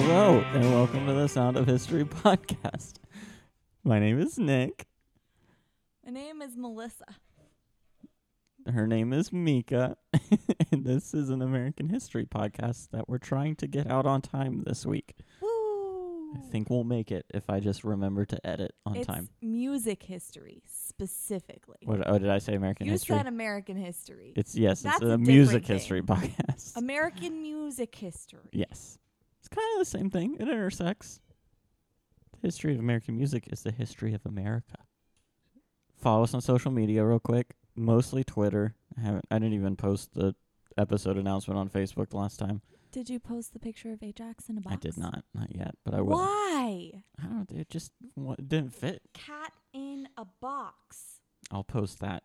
Hello, and welcome to the Sound of History Podcast. My name is Nick. My name is Melissa. Her name is Mika. And this is an American history podcast that we're trying to get out on time this week. Woo! I think we'll make it if I just remember to edit on time. It's music history, specifically. Did I say American history? You said American history. It's a music history podcast. American music history. Yes. It's kind of the same thing. It intersects. The history of American music is the history of America. Follow us on social media real quick. Mostly Twitter. I didn't even post the episode announcement on Facebook last time. Did you post the picture of Ajax in a box? I did not. Not yet, but I will. Why? I don't know. It just didn't fit. Cat in a box. I'll post that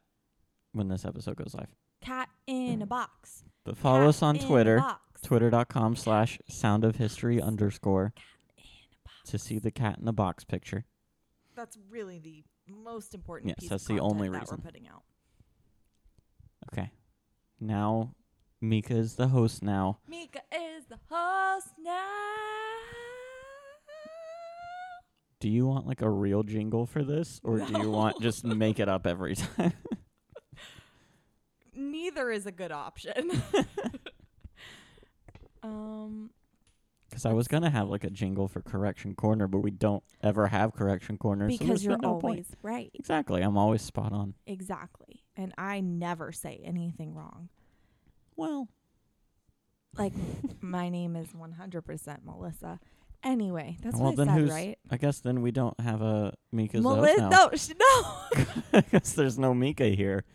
when this episode goes live. Cat in a box. But follow us on Twitter. Twitter.com/soundofhistory_ to see the cat in the box picture. That's really the most important piece of content the only reason that we're putting out. Okay. Now, Mika is the host now. Mika is the host now. Do you want like a real jingle for this? Or no. Do you want just make it up every time? Neither is a good option. Because I was going to have like a jingle for Correction Corner, but we don't ever have Correction Corner. Because so you're no always point. Right. Exactly. I'm always spot on. Exactly. And I never say anything wrong. Well. Like, my name is 100% Melissa. Anyway, that's well, what I said, right? I guess then we don't have a Mika's host now. No. I guess there's no Mika here.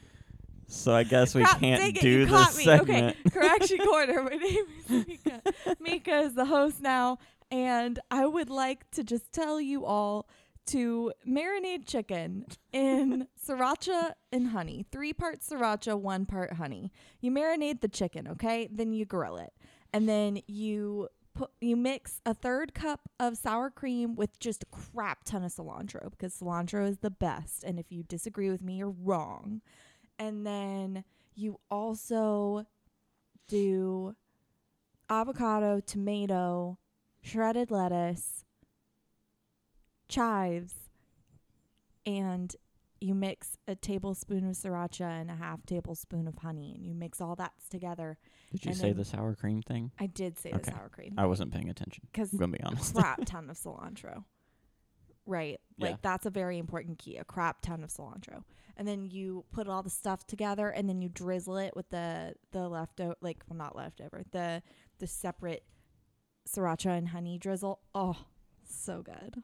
So I guess we can't do this segment. Okay, Correction Corner. My name is Mika. Mika is the host now, and I would like to just tell you all to marinate chicken in sriracha and honey. 3 parts sriracha, 1 part honey. You marinate the chicken, okay? Then you grill it, and then you mix a 1/3 cup of sour cream with just a crap ton of cilantro because cilantro is the best. And if you disagree with me, you're wrong. And then you also do avocado, tomato, shredded lettuce, chives, and you mix a tablespoon of sriracha and a 1/2 tablespoon of honey, and you mix all that together. Did you say the sour cream thing? I did say the sour cream. I wasn't paying attention. Because I'm going to be honest. A crap ton of cilantro. Right. Yeah. Like, that's a very important key, a crap ton of cilantro. And then you put all the stuff together, and then you drizzle it with the leftover, like, well, not leftover, the separate sriracha and honey drizzle. Oh, so good.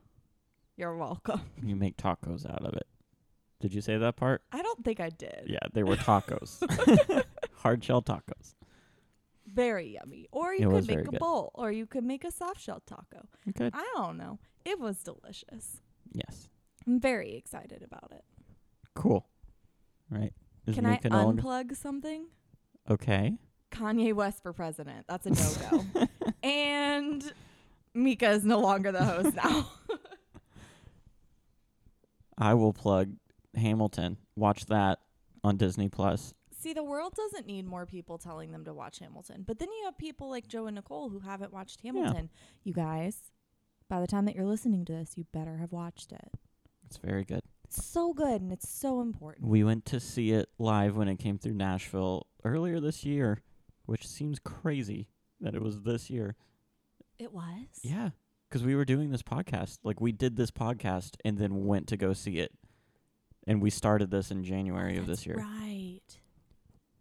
You're welcome. You make tacos out of it. Did you say that part? I don't think I did. Yeah, they were tacos. Hard shell tacos. Very yummy. Or you could make a bowl, or you could make a soft shell taco. You could. I don't know. It was delicious. Yes. I'm very excited about it. Cool. Right. Can I unplug something? Okay. Kanye West for president. That's a no-go. And Mika is no longer the host now. I will plug Hamilton. Watch that on Disney+. See, the world doesn't need more people telling them to watch Hamilton. But then you have people like Joe and Nicole who haven't watched Hamilton. Yeah. You guys... By the time that you're listening to this, you better have watched it. It's very good. It's so good, and it's so important. We went to see it live when it came through Nashville earlier this year, which seems crazy that it was this year. It was? Yeah, because we were doing this podcast. Like, we did this podcast and then went to go see it. And we started this in January of this year. Right.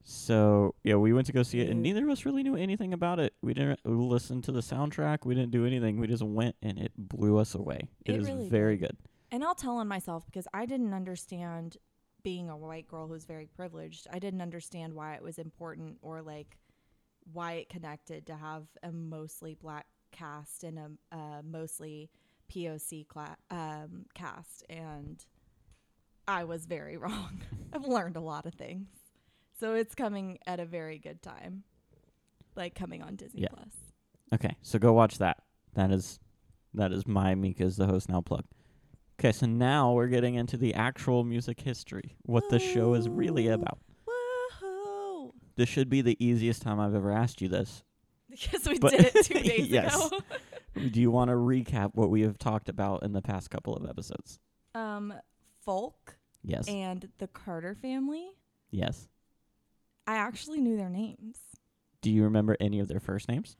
So, yeah, we went to go see it, and neither of us really knew anything about it. We didn't listen to the soundtrack. We didn't do anything. We just went, and it blew us away. It is really very good. And I'll tell on myself, because I didn't understand, being a white girl who's very privileged, I didn't understand why it was important or, like, why it connected to have a mostly black cast and a mostly POC cast. And I was very wrong. I've learned a lot of things. So it's coming at a very good time, like coming on Disney Plus. Okay, so go watch that. That is my Mika's the host now plug. Okay, so now we're getting into the actual music history, what the show is really about. Whoa. This should be the easiest time I've ever asked you this. Because we did it 2 days ago. Do you want to recap what we have talked about in the past couple of episodes? Folk. Yes. And the Carter family. Yes. I actually knew their names. Do you remember any of their first names?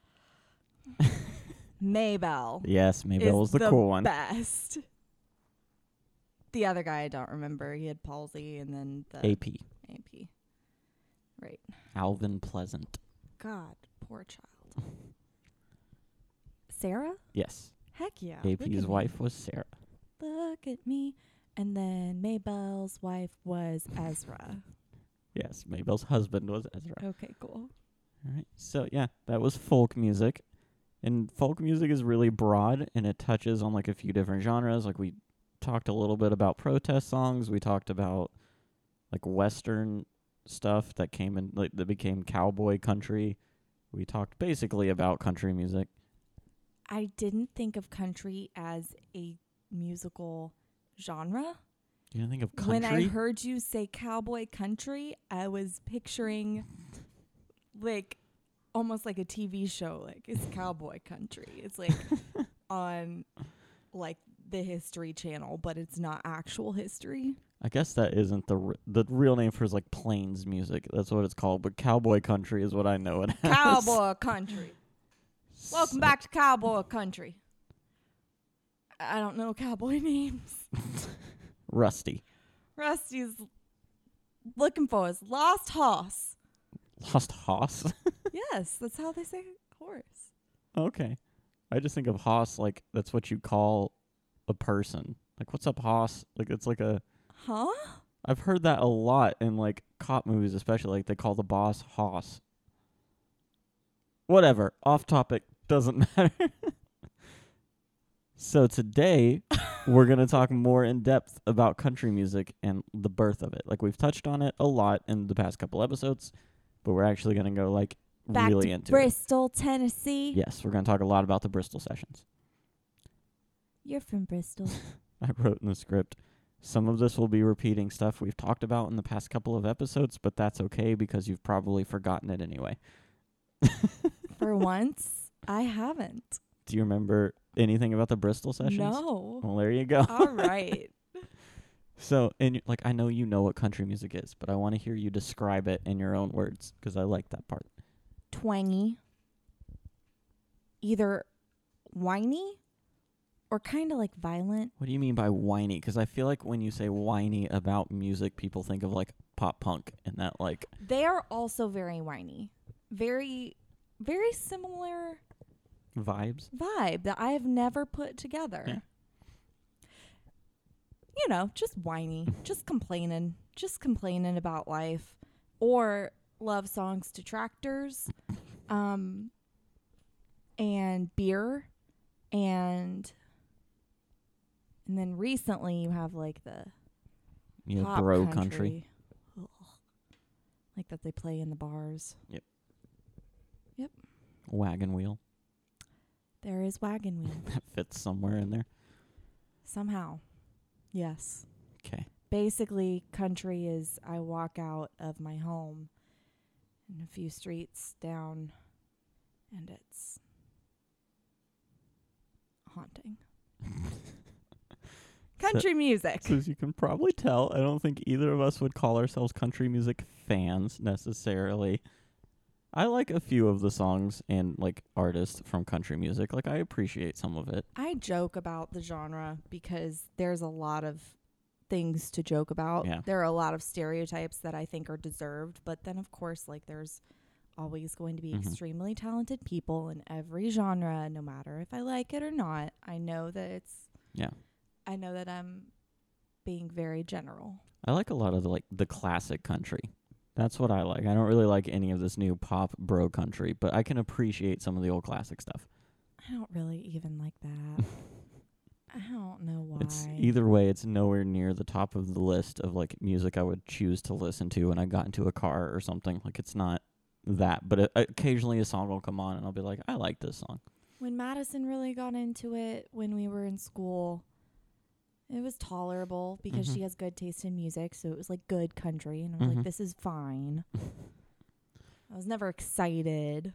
Maybelle. Yes, Maybelle was the cool one. Best. The other guy I don't remember. He had palsy and then the AP. Right. Alvin Pleasant. God, poor child. Sarah? Yes. Heck yeah. AP's wife was Sarah. Look at me. And then Maybelle's wife was Ezra. Yes, Maybelle's husband was Ezra. Okay, cool. All right. So, yeah, that was folk music. And folk music is really broad, and it touches on, like, a few different genres. Like, we talked a little bit about protest songs. We talked about, like, Western stuff that came in, like, that became cowboy country. We talked basically about country music. I didn't think of country as a musical genre. You didn't think of country? When I heard you say cowboy country, I was picturing, like, almost like a TV show. Like, it's cowboy country. It's, like, on, like, the History Channel, but it's not actual history. I guess that isn't the real name for, is, like, plains music. That's what it's called, but cowboy country is what I know it as. Cowboy country. Welcome back to cowboy country. I don't know cowboy names. Rusty. Rusty's looking for his lost horse. Lost horse? Yes, that's how they say horse. Okay. I just think of hoss like that's what you call a person. Like, what's up, hoss? Like, it's like a... Huh? I've heard that a lot in, like, cop movies especially. Like, they call the boss hoss. Whatever. Off topic. Doesn't matter. So today, we're going to talk more in depth about country music and the birth of it. Like, we've touched on it a lot in the past couple episodes, but we're actually going to go, like, back really into Bristol, it. Tennessee. Yes, we're going to talk a lot about the Bristol sessions. You're from Bristol. I wrote in the script, some of this will be repeating stuff we've talked about in the past couple of episodes, but that's okay because you've probably forgotten it anyway. For once, I haven't. Do you remember anything about the Bristol sessions? No. Well, there you go. All right. So, and like, I know you know what country music is, but I want to hear you describe it in your own words because I like that part. Twangy. Either whiny or kind of like violent. What do you mean by whiny? Because I feel like when you say whiny about music, people think of like pop punk and that like. They are also very whiny. Very, very similar. Vibe that I have never put together. Yeah. You know, just whiny, just complaining about life, or love songs to tractors, and beer, and then recently you have like the bro country. Ugh. Like that they play in the bars. Yep. Wagon wheel. There is wagon wheel. That fits somewhere in there. Somehow. Yes. Okay. Basically, country is I walk out of my home and a few streets down, and it's haunting. Country music. So as you can probably tell, I don't think either of us would call ourselves country music fans necessarily. I like a few of the songs and, like, artists from country music. Like, I appreciate some of it. I joke about the genre because there's a lot of things to joke about. Yeah. There are a lot of stereotypes that I think are deserved. But then, of course, like, there's always going to be extremely talented people in every genre, no matter if I like it or not. I know that it's... Yeah. I know that I'm being very general. I like a lot of, the classic country. That's what I like. I don't really like any of this new pop bro country, but I can appreciate some of the old classic stuff. I don't really even like that. I don't know why. It's either way, it's nowhere near the top of the list of like music I would choose to listen to when I got into a car or something. Like it's not that, but occasionally a song will come on and I'll be like, I like this song. When Madison really got into it when we were in school, it was tolerable because she has good taste in music, so it was like good country, and I was like, this is fine. I was never excited.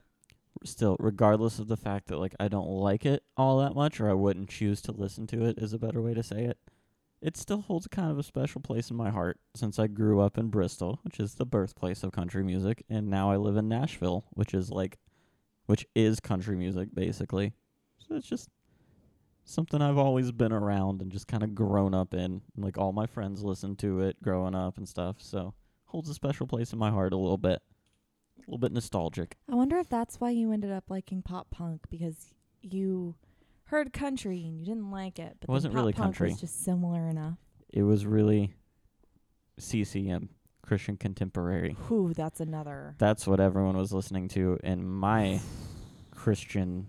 still, regardless of the fact that, like, I don't like it all that much, or I wouldn't choose to listen to it, is a better way to say it, it still holds kind of a special place in my heart, since I grew up in Bristol, which is the birthplace of country music, and now I live in Nashville, which is country music, basically. So it's just something I've always been around and just kind of grown up in. Like, all my friends listened to it growing up and stuff, so holds a special place in my heart a little bit. A little bit nostalgic. I wonder if that's why you ended up liking pop punk, because you heard country and you didn't like it. But it wasn't really country. It was just similar enough. It was really CCM, Christian Contemporary. Ooh, that's another. That's what everyone was listening to in my Christian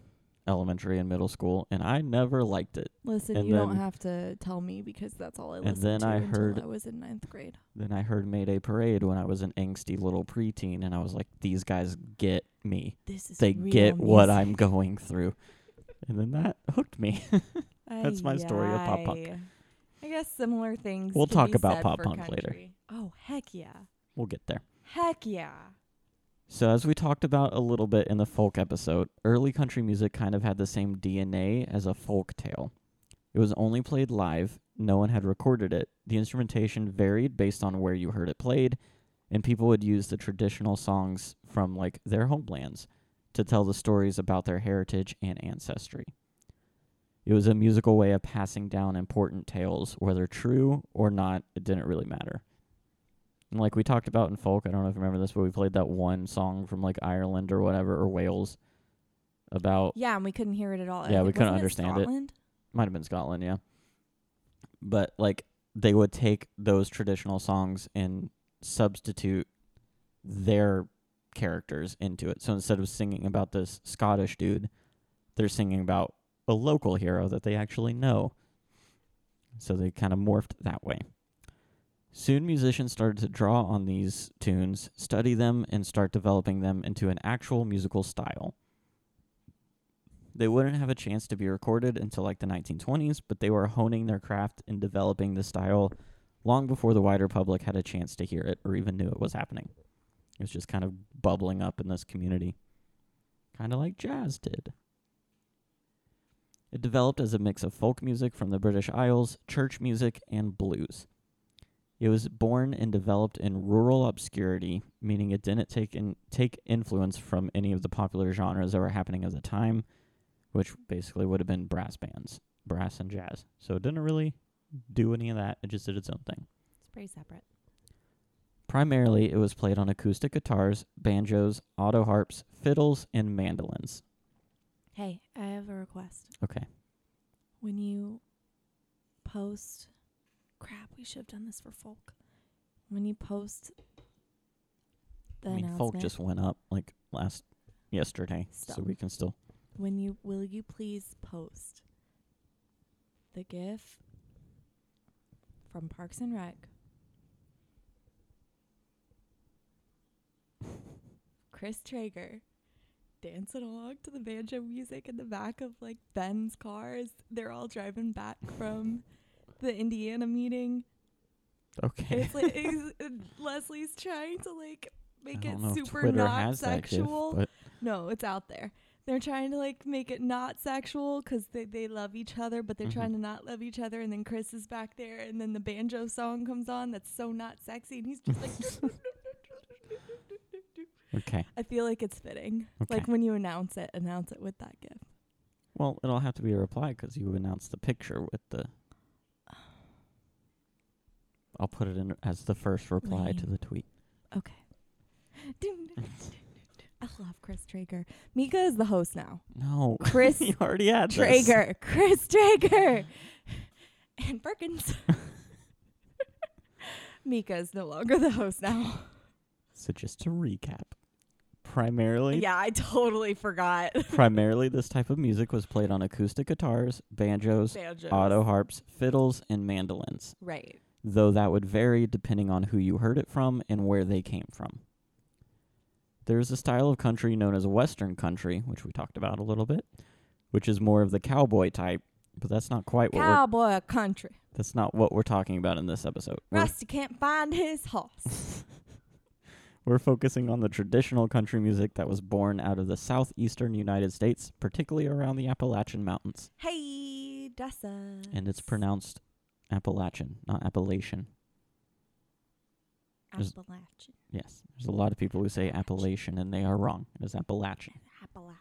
elementary and middle school, and I never liked it. Listen, and you don't have to tell me, because that's all I listened to until I was in 9th grade. Then I heard Mayday Parade when I was an angsty little preteen, and I was like, these guys get me. They get what I'm going through. And then that hooked me. That's my story of pop punk. I guess similar things. We'll talk about pop punk later. Oh, heck yeah. We'll get there. Heck yeah. So as we talked about a little bit in the folk episode, early country music kind of had the same DNA as a folk tale. It was only played live. No one had recorded it. The instrumentation varied based on where you heard it played, and people would use the traditional songs from, like, their homelands to tell the stories about their heritage and ancestry. It was a musical way of passing down important tales, whether true or not, it didn't really matter. And like we talked about in folk, I don't know if you remember this, but we played that one song from, like, Ireland or whatever, or Wales, about... Yeah, and we couldn't hear it at all. Yeah, we couldn't understand it. Scotland? Might have been Scotland, yeah. But, like, they would take those traditional songs and substitute their characters into it. So instead of singing about this Scottish dude, they're singing about a local hero that they actually know. So they kind of morphed that way. Soon musicians started to draw on these tunes, study them, and start developing them into an actual musical style. They wouldn't have a chance to be recorded until like the 1920s, but they were honing their craft and developing the style long before the wider public had a chance to hear it or even knew it was happening. It was just kind of bubbling up in this community, kind of like jazz did. It developed as a mix of folk music from the British Isles, church music, and blues. It was born and developed in rural obscurity, meaning it didn't take influence from any of the popular genres that were happening at the time, which basically would have been brass bands, brass and jazz. So it didn't really do any of that. It just did its own thing. It's pretty separate. Primarily, it was played on acoustic guitars, banjos, auto harps, fiddles, and mandolins. Hey, I have a request. Okay. When you post... Crap, we should have done this for folk. When you post the announcement. Folk just went up like yesterday, so we can still. Will you please post the GIF from Parks and Rec? Chris Traeger dancing along to the banjo music in the back of like Ben's cars. They're all driving back from the Indiana meeting. Okay. It's like Leslie's trying to like make it super not sexual. No, it's out there. They're trying to like make it not sexual because they love each other, but they're trying to not love each other. And then Chris is back there, and then the banjo song comes on that's so not sexy, and he's just like. Okay. I feel like it's fitting. Okay. Like when you announce it with that GIF. Well, it'll have to be a reply because you announced the picture with the. I'll put it in as the first reply to the tweet. Okay. I love Chris Traeger. Mika is the host now. No. Chris you already had Traeger. This. Chris Traeger. And Perkins. Mika is no longer the host now. So just to recap. Primarily. Yeah, I totally forgot. Primarily, this type of music was played on acoustic guitars, banjos, auto harps, fiddles, and mandolins. Right. Though that would vary depending on who you heard it from and where they came from. There is a style of country known as Western country, which we talked about a little bit, which is more of the cowboy type, but that's not quite what cowboy country. That's not what we're talking about in this episode. Rusty can't find his horse. We're focusing on the traditional country music that was born out of the southeastern United States, particularly around the Appalachian Mountains. Hey, that's us. And it's pronounced Appalachian, not Appalachian. Appalachian. Yes. There's a lot of people who say Appalachian, and they are wrong. It is Appalachian. Appalachian.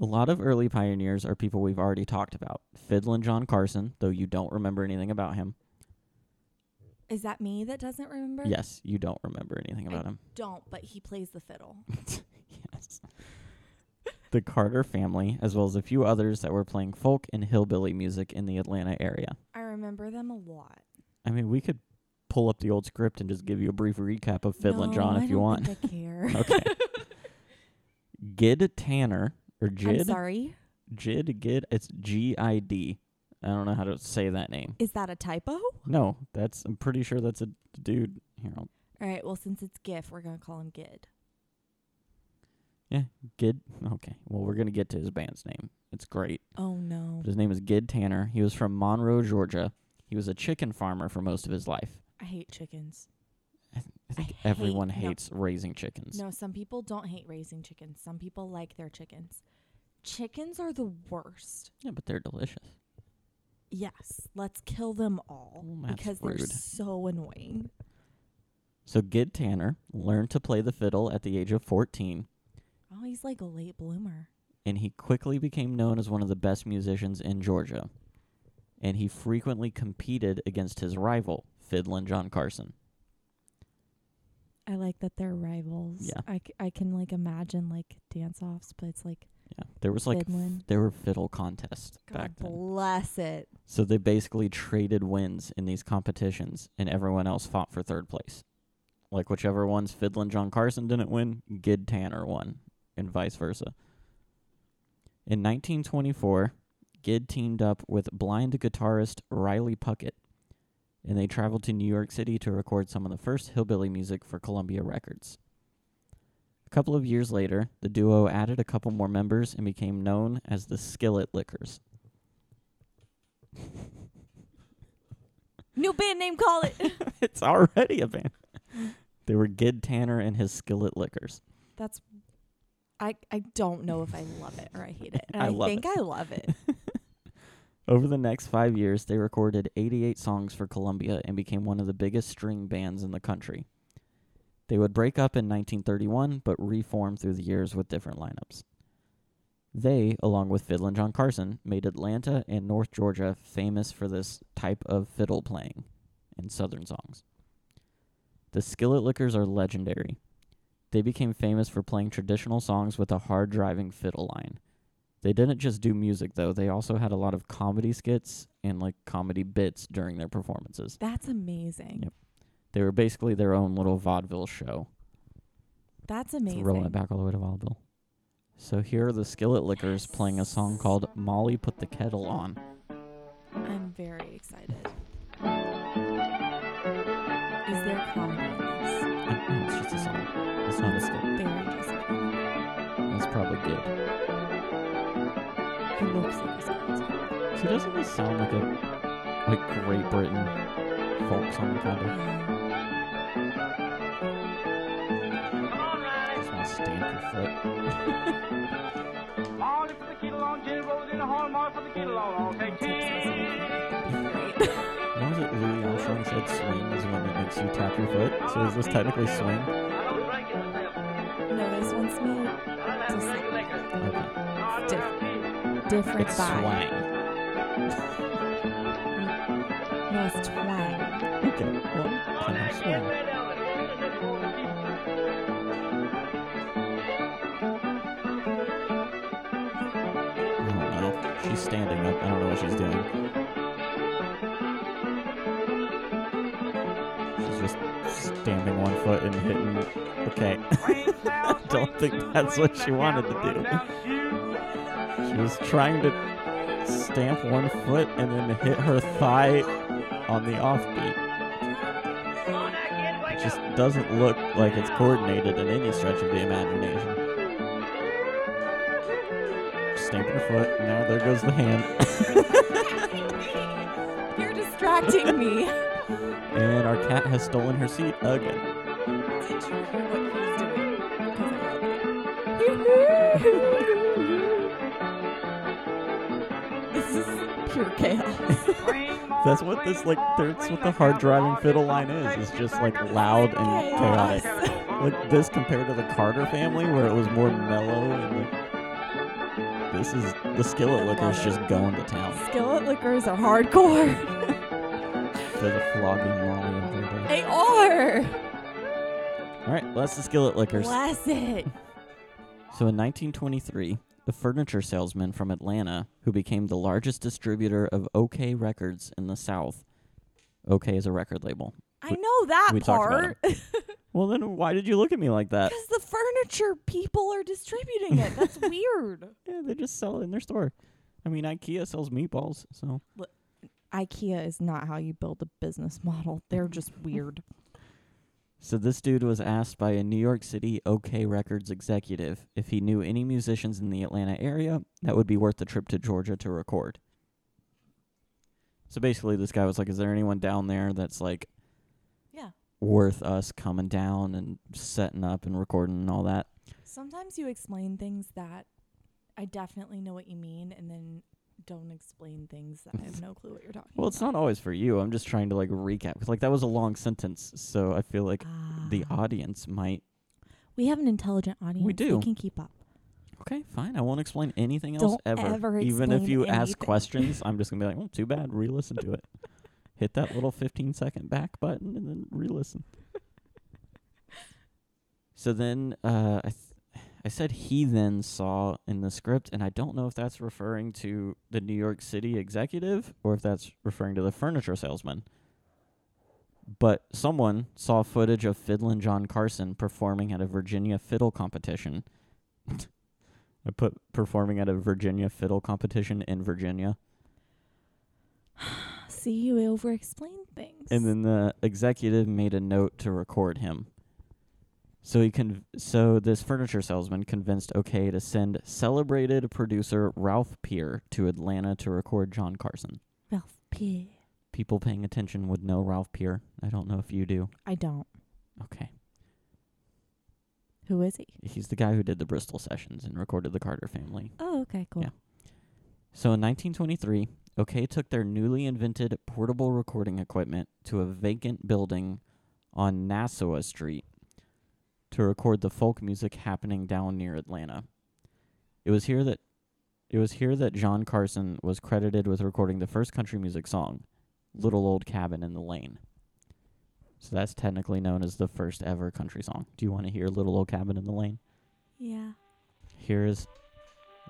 A lot of early pioneers are people we've already talked about. Fiddlin' John Carson, though you don't remember anything about him. Is that me that doesn't remember? Yes, you don't remember anything about him. Don't, but he plays the fiddle. Yes. The Carter family, as well as a few others that were playing folk and hillbilly music in the Atlanta area. I remember them a lot. I mean, we could pull up the old script and just give you a brief recap of Fiddlin' John if you want. No, I don't think I care. Okay. Gid Tanner, or Jid? I'm sorry? Jid, Gid, it's G-I-D. I don't know how to say that name. Is that a typo? No, I'm pretty sure that's a dude. Here, all right, well, since it's GIF, we're going to call him Gid. Yeah, Gid. Okay, well, we're going to get to his band's name. It's great. Oh, no. But his name is Gid Tanner. He was from Monroe, Georgia. He was a chicken farmer for most of his life. I hate chickens. I think everyone hates raising chickens. No, some people don't hate raising chickens. Some people like their chickens. Chickens are the worst. Yeah, but they're delicious. Yes, let's kill them all because they're so annoying. So Gid Tanner learned to play the fiddle at the age of 14. Oh, he's like a late bloomer. And he quickly became known as one of the best musicians in Georgia. And he frequently competed against his rival, Fiddlin' John Carson. I like that they're rivals. Yeah. I can like imagine like dance-offs, but it's like... Yeah, there was like there were fiddle contests back then. God bless it. So they basically traded wins in these competitions, and everyone else fought for third place. Like whichever ones Fiddlin' John Carson didn't win, Gid Tanner won, and vice versa. In 1924, Gid teamed up with blind guitarist Riley Puckett, and they traveled to New York City to record some of the first hillbilly music for Columbia Records. A couple of years later, the duo added a couple more members and became known as the Skillet Lickers. New band name, call it. It's already a band. They were Gid Tanner and his Skillet Lickers. That's... I don't know if I love it or I hate it. And I love it. Over the next 5 years, they recorded 88 songs for Columbia and became one of the biggest string bands in the country. They would break up in 1931, but reform through the years with different lineups. They, along with Fiddlin' John Carson, made Atlanta and North Georgia famous for this type of fiddle playing in Southern songs. The Skillet Lickers are legendary. They became famous for playing traditional songs with a hard-driving fiddle line. They didn't just do music, though. They also had a lot of comedy skits and, like, comedy bits during their performances. That's amazing. Yep. They were basically their own little vaudeville show. That's amazing. Rolling it back all the way to vaudeville. So here are the Skillet Lickers playing a song called Molly Put the Kettle On. I'm very excited. Is there a comedy in this? No, it's just a song. It's not a skit. Very disappointing. That's probably good. He looks like a skit. So doesn't this sound like a Great Britain folk song kind of? Stand your foot. Molly put the kettle on, Jim rolls in the horn, Molly put the kettle on, all take 10. What was it Louis Armstrong said? Swing is when it makes you tap your foot. So is this technically swing? No, this one's me. Okay. It's different. It's swang. No, it's twang. Okay, well, kind of swing. She's standing up. I don't know what she's doing. She's just standing one foot and hitting. Okay. I don't think that's what she wanted to do. She was trying to stamp one foot and then hit her thigh on the offbeat. It just doesn't look like it's coordinated in any stretch of the imagination. Stamping her foot. Now there goes the hand. You're distracting me. And our cat has stolen her seat again. attention for what he's doing because I love him. This is pure chaos. That's what this like. That's what the hard driving fiddle line is. It's just like loud and chaotic. Like this compared to the Carter Family, where it was more mellow and. Like, this is the Skillet Lickers just going to town. Skillet Lickers are hardcore. They're the flogging Molly of their day. They are. All right, bless the Skillet Lickers. Bless it. So in 1923, a furniture salesman from Atlanta who became the largest distributor of OKeh Records in the South. OKeh is a record label. I know that we part. Well, then why did you look at me like that? Because the furniture people are distributing it. That's weird. Yeah, they just sell it in their store. I mean, IKEA sells meatballs, so. IKEA is not how you build a business model. They're just weird. So this dude was asked by a New York City OKeh Records executive if he knew any musicians in the Atlanta area that would be worth the trip to Georgia to record. So basically, this guy was like, is there anyone down there that's like, worth us coming down and setting up and recording and all that. Sometimes you explain things that I definitely know what you mean and then don't explain things that I have no clue what you're talking about. Well, it's not always for you. I'm just trying to like recap because like that was a long sentence. So I feel like the audience might. We have an intelligent audience. We do. We can keep up. Okay, fine. I won't explain anything else ever. Even if you ask questions, I'm just going to be like, well, too bad. Re-listen to it. Hit that little 15-second back button and then re-listen. So then I said he then saw in the script, and I don't know if that's referring to the New York City executive or if that's referring to the furniture salesman. But someone saw footage of Fiddlin' John Carson performing at a Virginia fiddle competition. I put performing at a Virginia fiddle competition in Virginia. See, you over-explain things. And then the executive made a note to record him. So so this furniture salesman convinced OKeh to send celebrated producer Ralph Peer to Atlanta to record John Carson. Ralph Peer. People paying attention would know Ralph Peer. I don't know if you do. I don't. Okay. Who is he? He's the guy who did the Bristol sessions and recorded the Carter Family. Oh, okay, cool. Yeah. So in 1923... OKeh took their newly invented portable recording equipment to a vacant building on Nassau Street to record the folk music happening down near Atlanta. It was here that John Carson was credited with recording the first country music song, Little Old Cabin in the Lane. So that's technically known as the first ever country song. Do you want to hear Little Old Cabin in the Lane? Yeah. Here is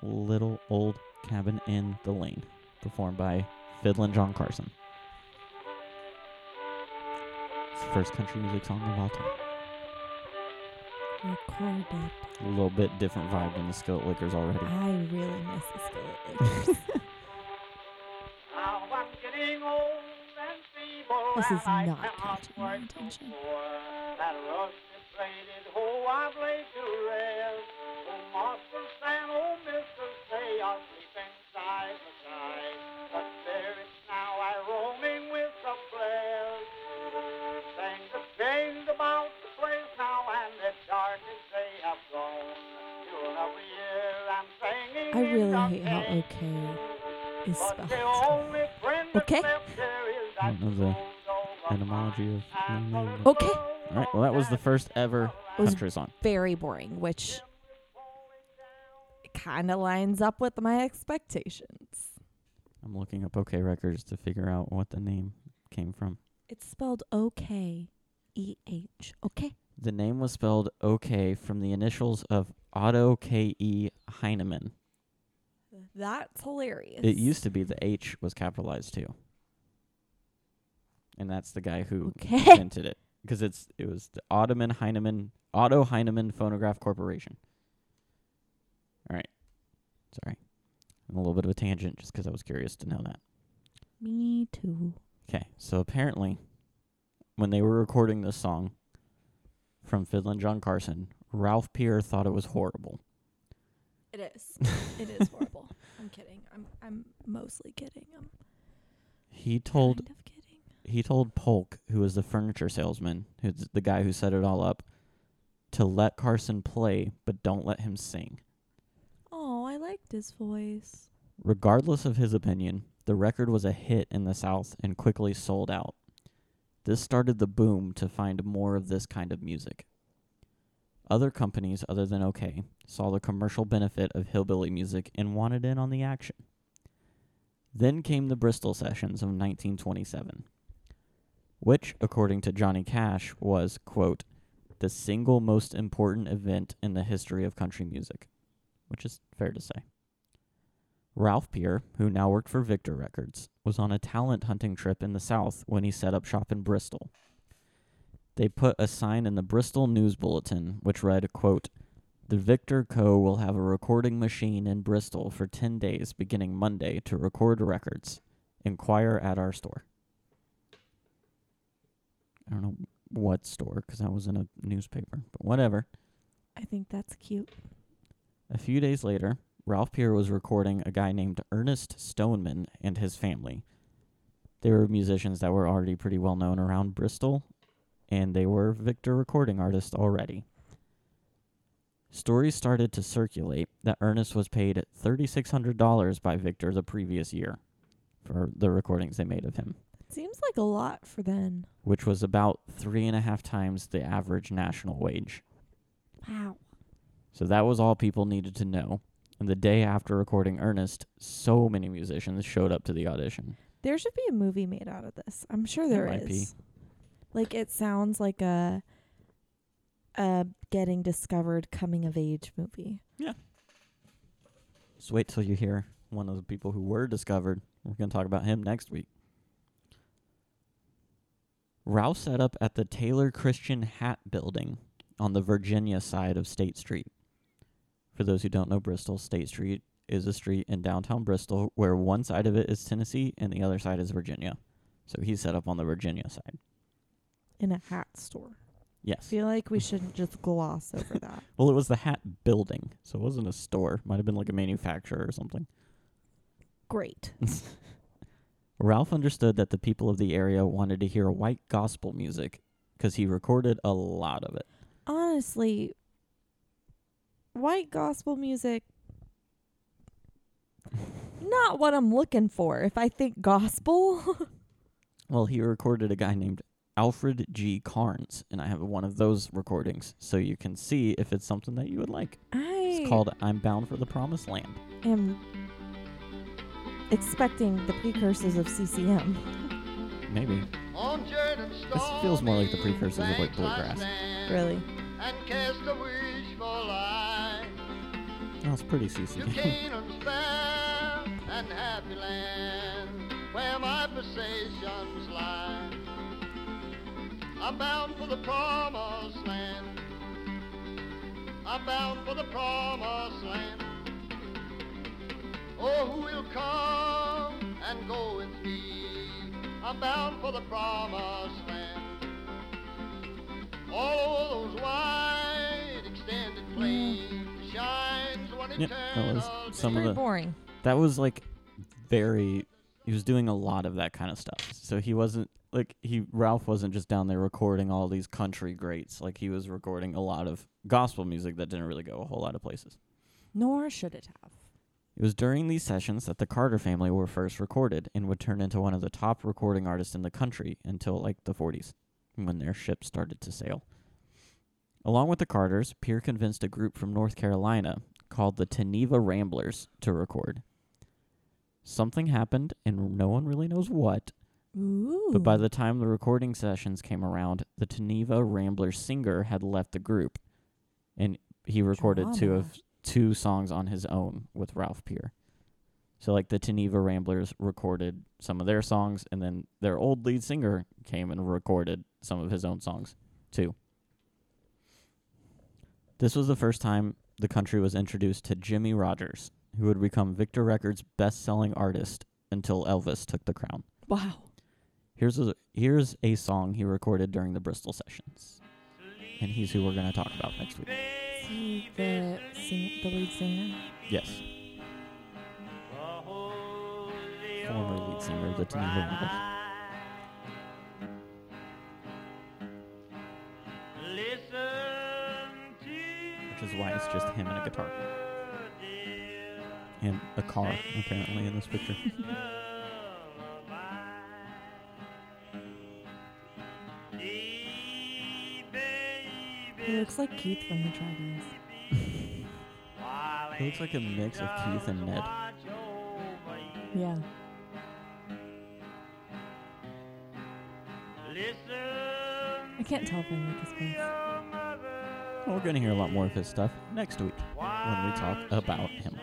Little Old Cabin in the Lane, performed by Fiddlin' John Carson. It's the first country music song of all time. Recorded. A little bit different vibe than the Skillet Lickers already. I really miss the Skillet Lickers. This is not catching my attention. I really hate how OKeh is spelled. OKeh? I don't know the etymology of OKeh. All right, well, that was the first ever country song. Very boring, which kind of lines up with my expectations. I'm looking up OKeh Records to figure out what the name came from. It's spelled OKeh. OKeh. The name was spelled OKeh from the initials of Otto K.E. Heinemann. That's hilarious. It used to be the H was capitalized too. And that's the guy who invented it. Because it was the Otto Heinemann Phonograph Corporation. All right. Sorry. I'm a little bit of a tangent just because I was curious to know that. Me too. Okay. So apparently, when they were recording this song from Fiddlin' John Carson, Ralph Peer thought it was horrible. It is. It is horrible. I'm kidding. I'm mostly kidding. I'm he told kind of kidding. he told Polk, who was the furniture salesman, who's the guy who set it all up, to let Carson play, but don't let him sing. Oh, I liked his voice. Regardless of his opinion, the record was a hit in the South and quickly sold out. This started the boom to find more of this kind of music. Other companies other than OK saw the commercial benefit of hillbilly music and wanted in on the action. Then came the Bristol Sessions of 1927, which, according to Johnny Cash, was, quote, the single most important event in the history of country music, which is fair to say. Ralph Peer, who now worked for Victor Records, was on a talent hunting trip in the South when he set up shop in Bristol. They put a sign in the Bristol News Bulletin which read, quote, the Victor Co. will have a recording machine in Bristol for 10 days beginning Monday to record records. Inquire at our store. I don't know what store, because that was in a newspaper, but whatever. I think that's cute. A few days later, Ralph Peer was recording a guy named Ernest Stoneman and his family. They were musicians that were already pretty well known around Bristol, and they were Victor recording artists already. Stories started to circulate that Ernest was paid $3,600 by Victor the previous year for the recordings they made of him. Seems like a lot for then. Which was about 3.5 times the average national wage. Wow. So that was all people needed to know. And the day after recording Ernest, so many musicians showed up to the audition. There should be a movie made out of this. I'm sure there is. Might be. Like, it sounds like a getting discovered coming of age movie. Yeah. Just wait till you hear one of the people who were discovered. We're going to talk about him next week. Ralph set up at the Taylor Christian Hat Building on the Virginia side of State Street. For those who don't know Bristol, State Street is a street in downtown Bristol where one side of it is Tennessee and the other side is Virginia. So he set up on the Virginia side. In a hat store. Yes. I feel like we shouldn't just gloss over that. Well, it was the hat building, so it wasn't a store. Might have been like a manufacturer or something. Great. Ralph understood that the people of the area wanted to hear white gospel music because he recorded a lot of it. Honestly, white gospel music, not what I'm looking for. If I think gospel. Well, he recorded a guy named Alfred G. Carnes, and I have one of those recordings, so you can see if it's something that you would like. It's called I'm Bound for the Promised Land. Expecting the precursors of CCM. Maybe. This feels more like the precursors of, like, bluegrass. Really? No, it's pretty CCM. I'm bound for the promised land. I'm bound for the promised land. Oh, who will come and go with me? I'm bound for the promised land. All those wide extended plains shines one eternal day. That was some of the boring. That was like very. He was doing a lot of that kind of stuff. So he wasn't like Ralph wasn't just down there recording all these country greats. Like, he was recording a lot of gospel music that didn't really go a whole lot of places. Nor should it have. It was during these sessions that the Carter family were first recorded and would turn into one of the top recording artists in the country until, like, the 40s, when their ship started to sail. Along with the Carters, Peer convinced a group from North Carolina called the Teneva Ramblers to record. Something happened, and no one really knows what, but by the time the recording sessions came around, the Teneva Ramblers singer had left the group, and he recorded two songs on his own with Ralph Peer. So, like, the Teneva Ramblers recorded some of their songs, and then their old lead singer came and recorded some of his own songs too. This was the first time the country was introduced to Jimmie Rodgers, who would become Victor Records' best-selling artist until Elvis took the crown. Wow. Here's a song he recorded during the Bristol Sessions, and he's who we're going to talk about next week. The lead singer? Yes. Former lead singer of the Teneva Ramblers. Which is why it's just him and a guitar. And a car, apparently, in this picture. He looks like Keith from The Dragons. He looks like a mix of Keith and Ned. Yeah. I can't tell if I like his face. Well, we're going to hear a lot more of his stuff next week when we talk about him.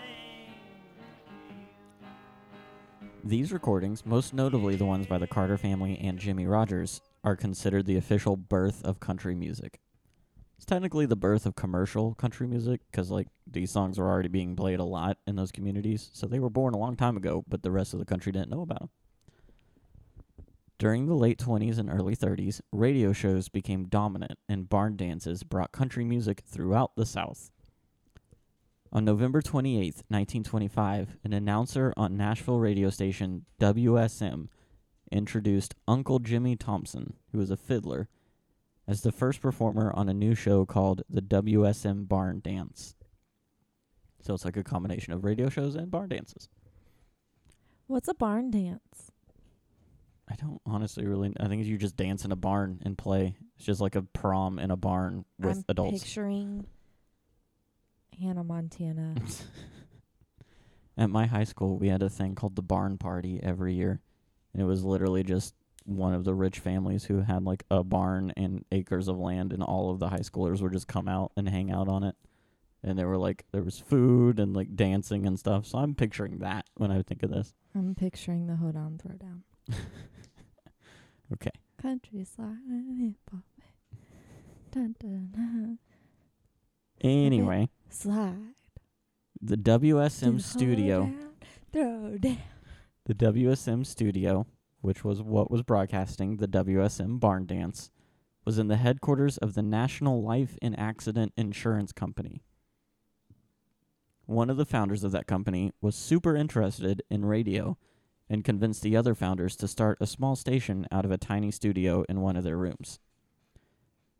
These recordings, most notably the ones by the Carter family and Jimmie Rodgers, are considered the official birth of country music. It's technically the birth of commercial country music because, like, these songs were already being played a lot in those communities, so they were born a long time ago, but the rest of the country didn't know about them. During the late 20s and early 30s, radio shows became dominant, and barn dances brought country music throughout the South. On November 28, 1925, an announcer on Nashville radio station WSM introduced Uncle Jimmy Thompson, who was a fiddler, as the first performer on a new show called the WSM Barn Dance. So it's like a combination of radio shows and barn dances. What's a barn dance? I don't honestly really... I think you just dance in a barn and play. It's just like a prom in a barn with adults. I'm picturing Hannah Montana. At my high school, we had a thing called the barn party every year. And it was literally just one of the rich families who had like a barn and acres of land, and all of the high schoolers would just come out and hang out on it. And there were like, there was food and like dancing and stuff. So I'm picturing that when I think of this. I'm picturing the Hold On Throwdown. Okay. Countryside hip hop. Dun, dun, dun. Anyway, slide. The WSM studio. Throw down. The WSM studio, which was what was broadcasting the WSM Barn Dance, was in the headquarters of the National Life and Accident Insurance Company. One of the founders of that company was super interested in radio and convinced the other founders to start a small station out of a tiny studio in one of their rooms.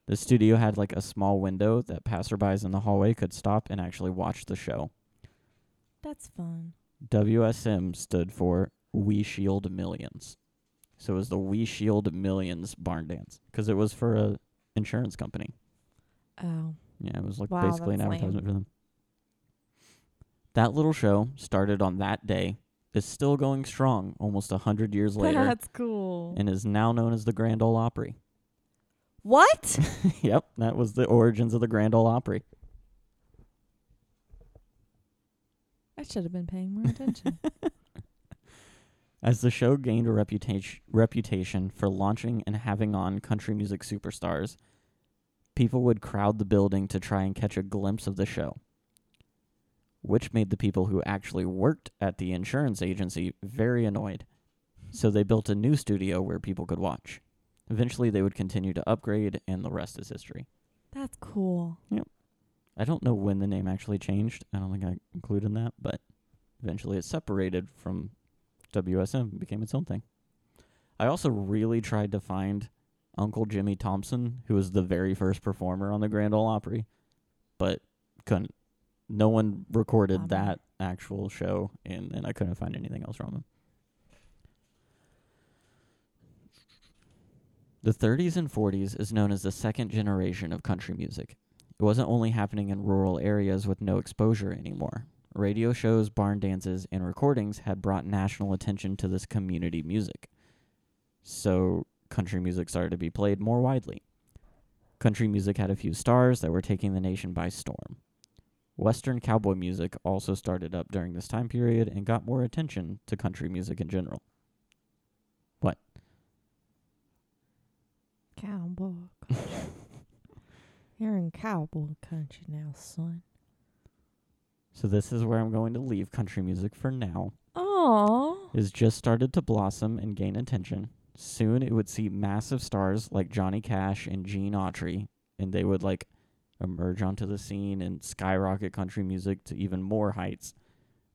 The studio had like a small window that passerbys in the hallway could stop and actually watch the show. That's fun. WSM stood for We Shield Millions. So it was the We Shield Millions Barn Dance because it was for a insurance company. Oh. Yeah, it was like basically an advertisement for them. That little show started on that day, is still going strong almost 100 years later. That's cool. And is now known as the Grand Ole Opry. What? Yep, that was the origins of the Grand Ole Opry. I should have been paying more attention. As the show gained a reputation for launching and having on country music superstars, people would crowd the building to try and catch a glimpse of the show, which made the people who actually worked at the insurance agency very annoyed. So they built a new studio where people could watch. Eventually, they would continue to upgrade, and the rest is history. That's cool. Yep. I don't know when the name actually changed. I don't think I included that, but eventually it separated from WSM, became its own thing. I also really tried to find Uncle Jimmy Thompson, who was the very first performer on the Grand Ole Opry, but couldn't. No one recorded that actual show, and I couldn't find anything else from him. The 30s and 40s is known as the second generation of country music. It wasn't only happening in rural areas with no exposure anymore. Radio shows, barn dances, and recordings had brought national attention to this community music. So country music started to be played more widely. Country music had a few stars that were taking the nation by storm. Western cowboy music also started up during this time period and got more attention to country music in general. What? Cowboy country. You're in cowboy country now, son. So this is where I'm going to leave country music for now. Aww. It's just started to blossom and gain attention. Soon it would see massive stars like Johnny Cash and Gene Autry, and they would like emerge onto the scene and skyrocket country music to even more heights.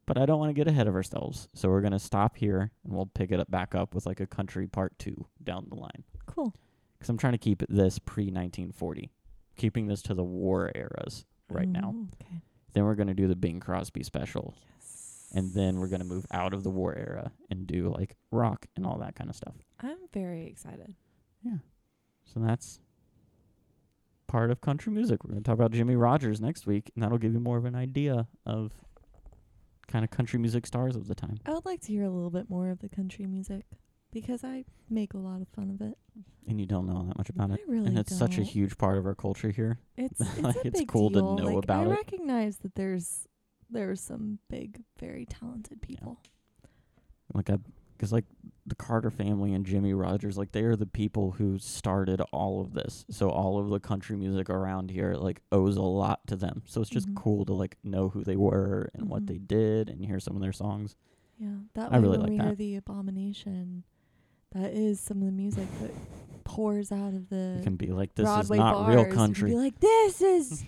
But I don't want to get ahead of ourselves, so we're going to stop here, and we'll pick it up back up with like a country part 2 down the line. Cool. Because I'm trying to keep this pre-1940. keeping this to the war eras right now. Okay. Then we're going to do the Bing Crosby special. Yes. And then we're going to move out of the war era and do like rock and all that kind of stuff. I'm very excited. Yeah. So that's part of country music. We're going to talk about Jimmie Rodgers next week, and that'll give you more of an idea of kind of country music stars of the time. I would like to hear a little bit more of the country music because I make a lot of fun of it. And you don't know that much about it. I really don't. And it's such a huge part of our culture here. It's like a big cool deal. To know like about it. I recognize that there are some big, very talented people. Yeah. Because like the Carter family and Jimmie Rodgers, like they are the people who started all of this. So all of the country music around here like owes a lot to them. So it's just cool to like know who they were and what they did and hear some of their songs. Yeah, that I way really when like we that. Hear the Abomination, that is some of the music that pours out of the. You can be like, this Broadway is not bars. Real country. You can be like, this is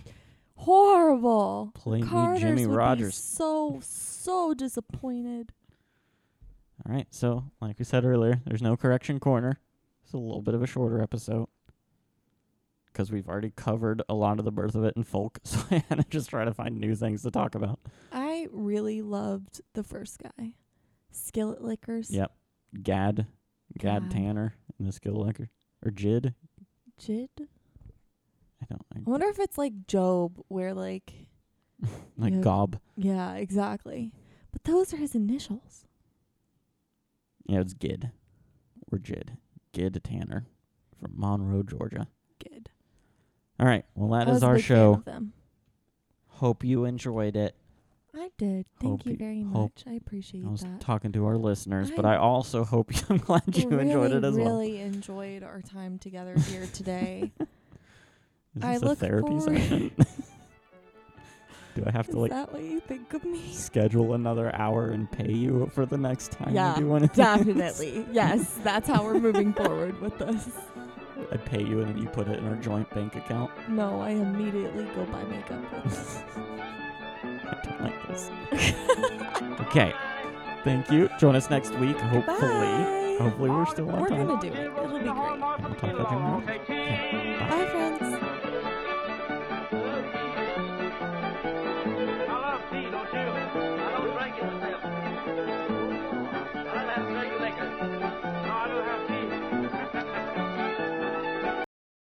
horrible. Play me Jimmie Rodgers. So disappointed. All right, so like we said earlier, there's no correction corner. It's a little bit of a shorter episode because we've already covered a lot of the birth of it in folk, so I had to just try to find new things to talk about. I really loved the first guy, Skillet Lickers. Yep, Gad Tanner and the Skillet Lickers, or Jid. I don't think. I wonder if it's like Job, where like like Gob. Yeah, exactly. But those are his initials. Yeah, it's Gid. Or Jid. Gid Tanner from Monroe, Georgia. Gid. All right. Well, that is our show. Fan of them. Hope you enjoyed it. I did. Thank you very much. I appreciate that. I was talking to our listeners, but I also hope I'm glad you enjoyed it as well. I really enjoyed our time together here today. Is this a therapy session? Do I have to, like, is that what you think of me? Schedule another hour and pay you for the next time you do one of these? Yeah, definitely. Yes, that's how we're moving forward with this. I pay you and then you put it in our joint bank account? No, I immediately go buy makeup. I don't like this. Okay. Thank you. Join us next week, hopefully. Bye. Hopefully we're still on time. We're going to do it. It'll be great. And we'll talk about you more.